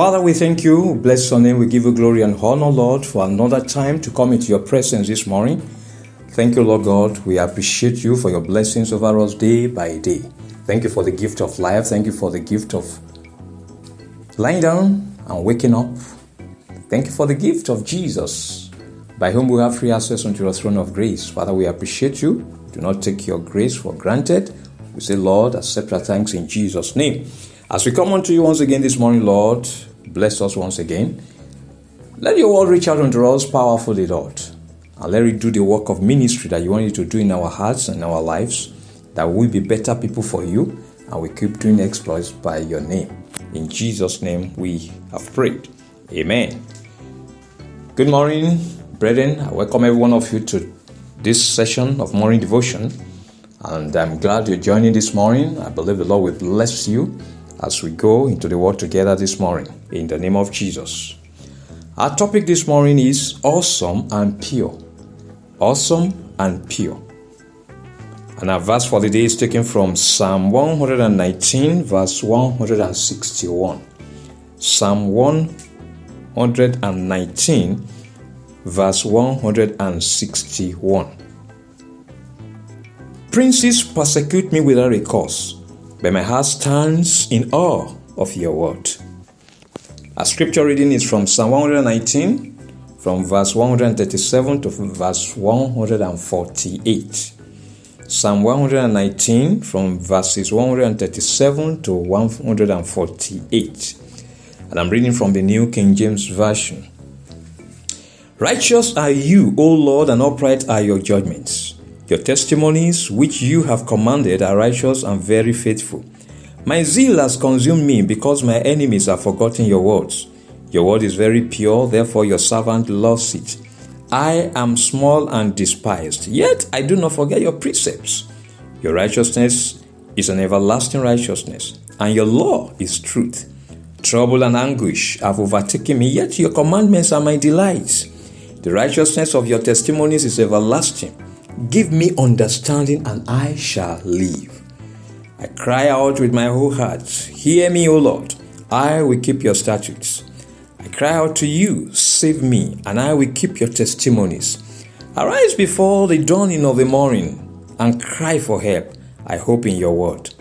Father, we thank you. We bless your name. We give you glory and honor, Lord, for another time to come into your presence this morning. Thank you, Lord God. We appreciate you for your blessings over us day by day. Thank you for the gift of life. Thank you for the gift of lying down and waking up. Thank you for the gift of Jesus, by whom we have free access unto your throne of grace. Father, we appreciate you. Do not take your grace for granted. We say, Lord, accept our thanks in Jesus' name. As we come unto you once again this morning, Lord, bless us once again. Let your word reach out unto us powerfully, Lord. And let it do the work of ministry that you want it to do in our hearts and our lives, that we'll be better people for you, and we keep doing exploits by your name. In Jesus' name we have prayed. Amen. Good morning, brethren. I welcome every one of you to this session of Morning Devotion. And I'm glad you're joining this morning. I believe the Lord will bless you as we go into the Word together this morning, in the name of Jesus. Our topic this morning is awesome and pure. Awesome and pure. And our verse for the day is taken from Psalm 119, verse 161. Psalm 119, verse 161. Princes persecute me without a cause, but my heart stands in awe of your word. Our scripture reading is from Psalm 119, from verse 137 to verse 148. Psalm 119, from verses 137 to 148. And I'm reading from the New King James Version. Righteous are you, O Lord, and upright are your judgments. Your testimonies, which you have commanded, are righteous and very faithful. My zeal has consumed me, because my enemies have forgotten your words. Your word is very pure, therefore your servant loves it. I am small and despised, yet I do not forget your precepts. Your righteousness is an everlasting righteousness, and your law is truth. Trouble and anguish have overtaken me, yet your commandments are my delights. The righteousness of your testimonies is everlasting. Give me understanding, and I shall live. I cry out with my whole heart. Hear me, O Lord. I will keep your statutes. I cry out to you. Save me, and I will keep your testimonies. Arise before the dawning of the morning, and cry for help. I hope in your word.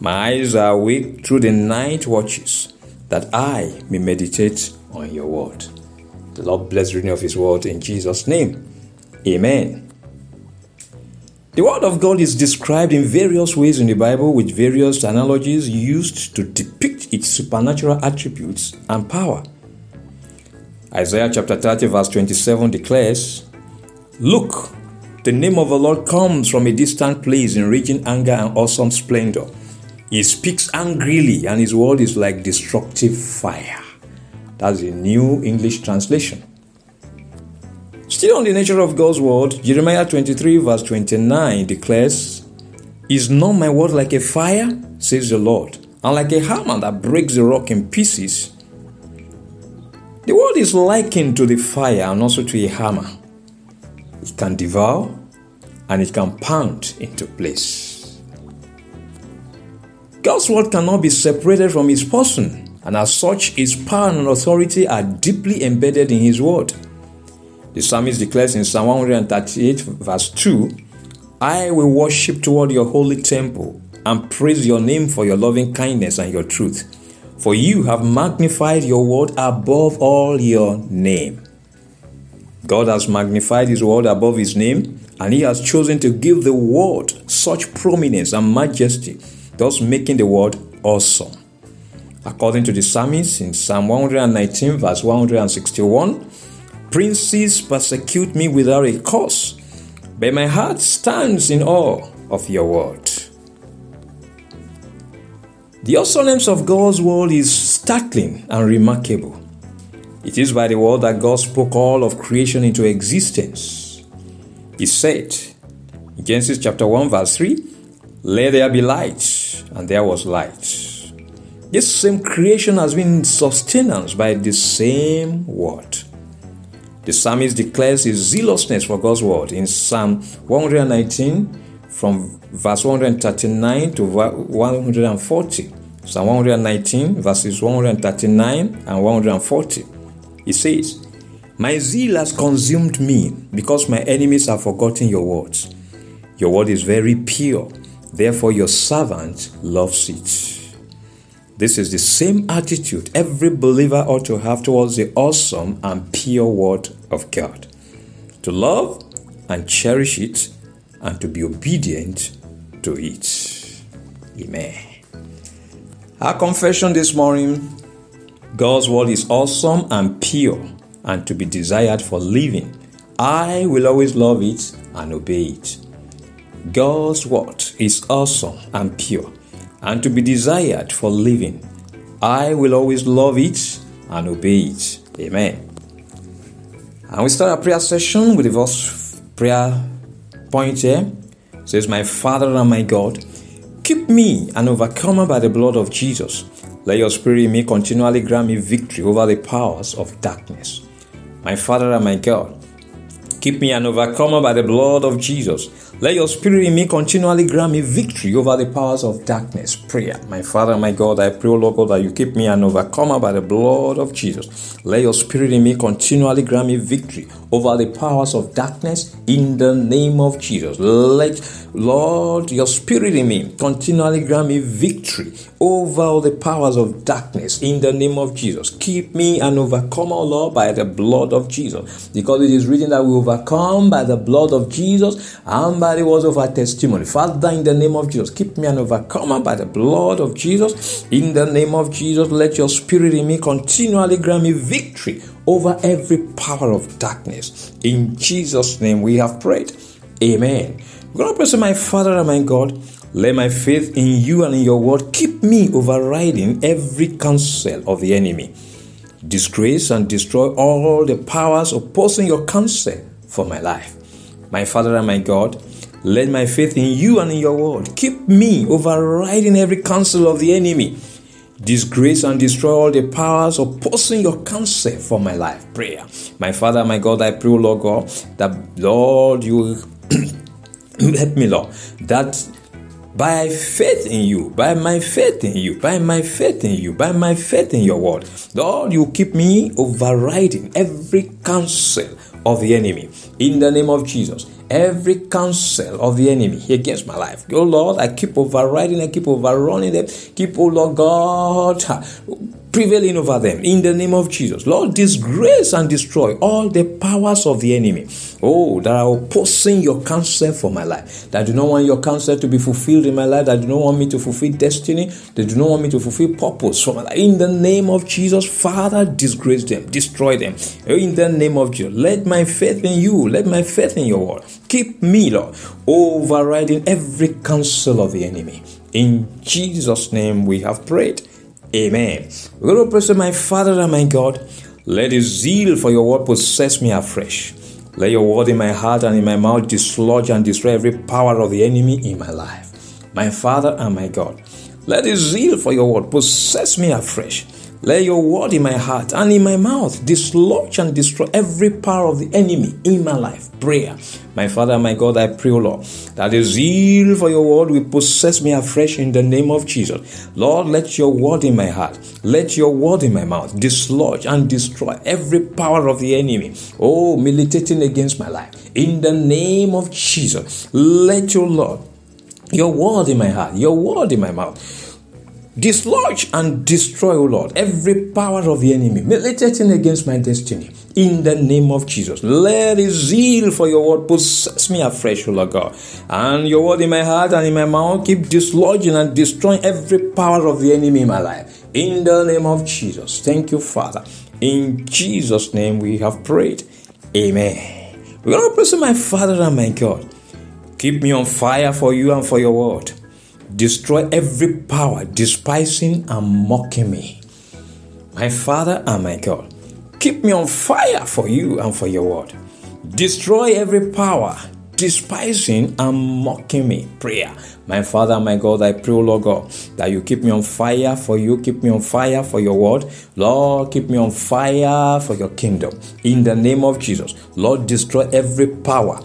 My eyes are awake through the night watches, that I may meditate on your word. The Lord bless the reading of his word in Jesus' name. Amen. The Word of God is described in various ways in the Bible, with various analogies used to depict its supernatural attributes and power. Isaiah chapter 30 verse 27 declares, "Look, the name of the Lord comes from a distant place in raging anger and awesome splendor. He speaks angrily, and his word is like destructive fire." That's a New English translation. Still on the nature of God's word, Jeremiah 23 verse 29 declares, "Is not my word like a fire, says the Lord, and like a hammer that breaks the rock in pieces?" The word is likened to the fire and also to a hammer. It can devour and it can pound into place. God's word cannot be separated from his person, and as such, his power and authority are deeply embedded in his word. The psalmist declares in Psalm 138 verse 2, "I will worship toward your holy temple and praise your name for your loving kindness and your truth. For you have magnified your word above all your name." God has magnified his word above his name, and he has chosen to give the word such prominence and majesty, thus making the word awesome. According to the psalmist in Psalm 119 verse 161, "Princes persecute me without a cause, but my heart stands in awe of your word." The awesomeness of God's word is startling and remarkable. It is by the word that God spoke all of creation into existence. He said in Genesis chapter 1 verse 3, "Let there be light, and there was light." This same creation has been sustained by the same word. The psalmist declares his zealousness for God's word in Psalm 119 from verse 139 to 140. Psalm 119, verses 139 and 140. It says, "My zeal has consumed me, because my enemies have forgotten your words. Your word is very pure, therefore your servant loves it." This is the same attitude every believer ought to have towards the awesome and pure word of God. To love and cherish it, and to be obedient to it. Amen. Our confession this morning: God's word is awesome and pure and to be desired for living. I will always love it and obey it. God's word is awesome and pure and to be desired for living. I will always love it and obey it. Amen. And we start our prayer session with the verse prayer point here. It says, "My Father and my God, keep me an overcomer by the blood of Jesus. Let your spirit in me continually grant me victory over the powers of darkness." My Father and my God, keep me an overcomer by the blood of Jesus. Let your spirit in me continually grant me victory over the powers of darkness. Prayer. My Father and my God, I pray, O Lord God, that you keep me an overcomer by the blood of Jesus. Let your spirit in me continually grant me victory over the powers of darkness in the name of Jesus. Lord, your spirit in me continually grant me victory over all the powers of darkness in the name of Jesus. Keep me an overcomer, Lord, by the blood of Jesus. Because it is written that we overcome by the blood of Jesus and by the words of our testimony. Father, in the name of Jesus, keep me an overcomer by the blood of Jesus. In the name of Jesus, let your spirit in me continually grant me victory over every power of darkness. In Jesus' name we have prayed. Amen. We're going to pray, "My Father and my God, let my faith in you and in your word keep me overriding every counsel of the enemy. Disgrace and destroy all the powers opposing your counsel for my life." My Father and my God, let my faith in you and in your word keep me overriding every counsel of the enemy. Disgrace and destroy all the powers opposing your counsel for my life. Prayer. My Father and my God, I pray, Lord God, that Lord, you help me, Lord, that by faith in you, by my faith in you, by my faith in you, by my faith in your word, Lord, you keep me overriding every counsel of the enemy. In the name of Jesus, every counsel of the enemy against my life, oh Lord, I keep overriding, I keep overrunning them, keep, oh Lord God, prevailing over them in the name of Jesus. Lord, disgrace and destroy all the powers of the enemy, oh, that are opposing your counsel for my life, that do not want your counsel to be fulfilled in my life, that do not want me to fulfill destiny, that do not want me to fulfill purpose for my life. In the name of Jesus, Father, disgrace them, destroy them. In the name of Jesus, let my faith in you, let my faith in your word keep me, Lord, overriding every counsel of the enemy. In Jesus' name we have prayed. Amen. We're going to pray, "My Father and my God, let the zeal for your word possess me afresh. Let your word in my heart and in my mouth dislodge and destroy every power of the enemy in my life. My Father and my God, let the zeal for your word possess me afresh. Let your word in my heart and in my mouth dislodge and destroy every power of the enemy in my life." Prayer. My Father and my God, I pray, O Lord, that the zeal for your word will possess me afresh in the name of Jesus. Lord, let your word in my heart, let your word in my mouth dislodge and destroy every power of the enemy, oh, militating against my life. In the name of Jesus, let your Lord, your word in my heart, your word in my mouth, dislodge and destroy, O Lord, every power of the enemy militating against my destiny. In the name of Jesus, let the zeal for your word possess me afresh, O Lord God. And your word in my heart and in my mouth keep dislodging and destroying every power of the enemy in my life. In the name of Jesus. Thank you, Father. In Jesus' name we have prayed. Amen. We're going to pray, "My Father and my God, keep me on fire for you and for your word. Destroy every power despising and mocking me." My Father and my God, keep me on fire for you and for your word. Destroy every power despising and mocking me. Prayer. My Father, my God, I pray, O Lord God, that you keep me on fire for you, keep me on fire for your word. Lord, keep me on fire for your kingdom. In the name of Jesus, Lord, destroy every power,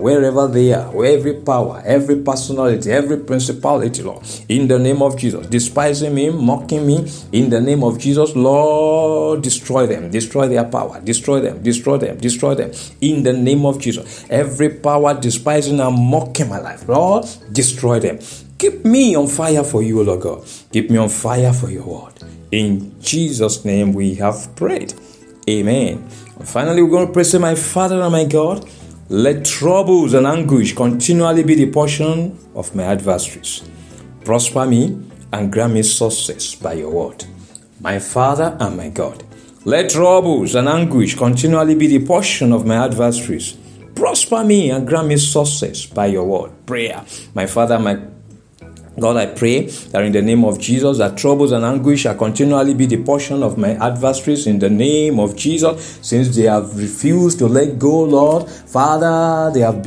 wherever they are, every power, every personality, every principality, Lord. In the name of Jesus, despising me, mocking me, in the name of Jesus, Lord, destroy them, destroy their power, destroy them. In the name of Jesus, every power despising and mocking my life, Lord, destroy them. Keep me on fire for you, Lord God. Keep me on fire for your word. In Jesus' name we have prayed. Amen. And finally, we're going to pray, say, my Father and my God, let troubles and anguish continually be the portion of my adversaries. Prosper me and grant me success by your word. My Father and my God, let troubles and anguish continually be the portion of my adversaries. Prosper me and grant me success by your word. Prayer. My Father, my God, I pray that in the name of Jesus, that troubles and anguish shall continually be the portion of my adversaries in the name of Jesus, since they have refused to let go, Lord. Father, they have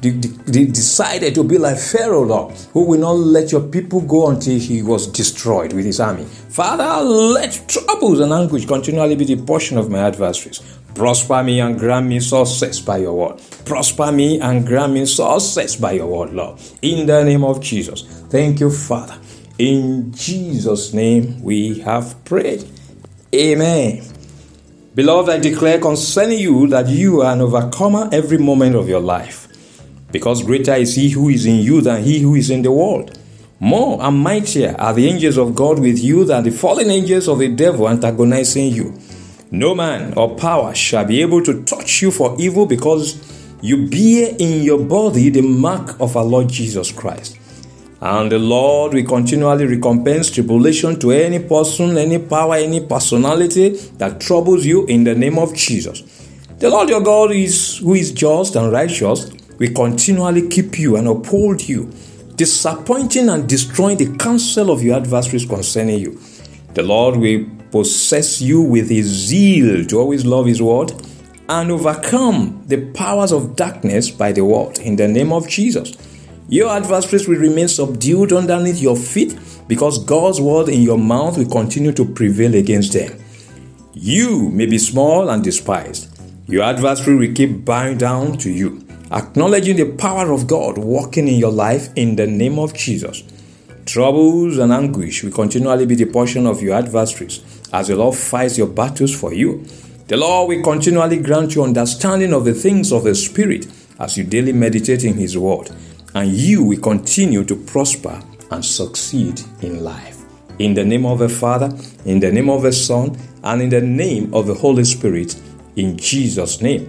decided to be like Pharaoh, Lord, who will not let your people go until he was destroyed with his army. Father, let troubles and anguish continually be the portion of my adversaries. Prosper me and grant me success by your word. Prosper me and grant me success by your word, Lord. In the name of Jesus. Thank you, Father. In Jesus' name we have prayed. Amen. Beloved, I declare concerning you that you are an overcomer every moment of your life, because greater is he who is in you than he who is in the world. More and mightier are the angels of God with you than the fallen angels of the devil antagonizing you. No man or power shall be able to touch you for evil, because you bear in your body the mark of our Lord Jesus Christ. And the Lord will continually recompense tribulation to any person, any power, any personality that troubles you in the name of Jesus. The Lord your God is who is just and righteous, will continually keep you and uphold you, disappointing and destroying the counsel of your adversaries concerning you. The Lord will possess you with his zeal to always love his word and overcome the powers of darkness by the word in the name of Jesus. Your adversaries will remain subdued underneath your feet, because God's word in your mouth will continue to prevail against them. You may be small and despised. Your adversary will keep bowing down to you, acknowledging the power of God working in your life in the name of Jesus. Troubles and anguish will continually be the portion of your adversaries as the Lord fights your battles for you. The Lord will continually grant you understanding of the things of the Spirit as you daily meditate in his word, and you will continue to prosper and succeed in life. In the name of the Father, in the name of the Son, and in the name of the Holy Spirit, in Jesus' name.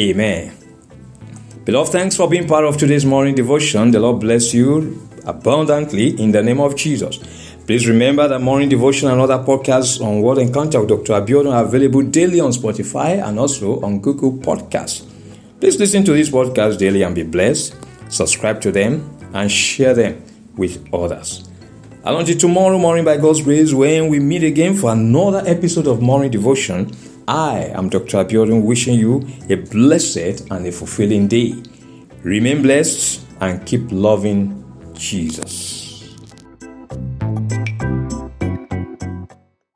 Amen. Beloved, thanks for being part of today's morning devotion. The Lord bless you abundantly in the name of Jesus. Please remember that Morning Devotion and other podcasts on Word Encounter with Dr. Abiodun are available daily on Spotify and also on Google Podcasts. Please listen to these podcasts daily and be blessed. Subscribe to them and share them with others. And until tomorrow morning, by God's grace, when we meet again for another episode of Morning Devotion, I am Dr. Abiodun, wishing you a blessed and a fulfilling day. Remain blessed and keep loving Jesus.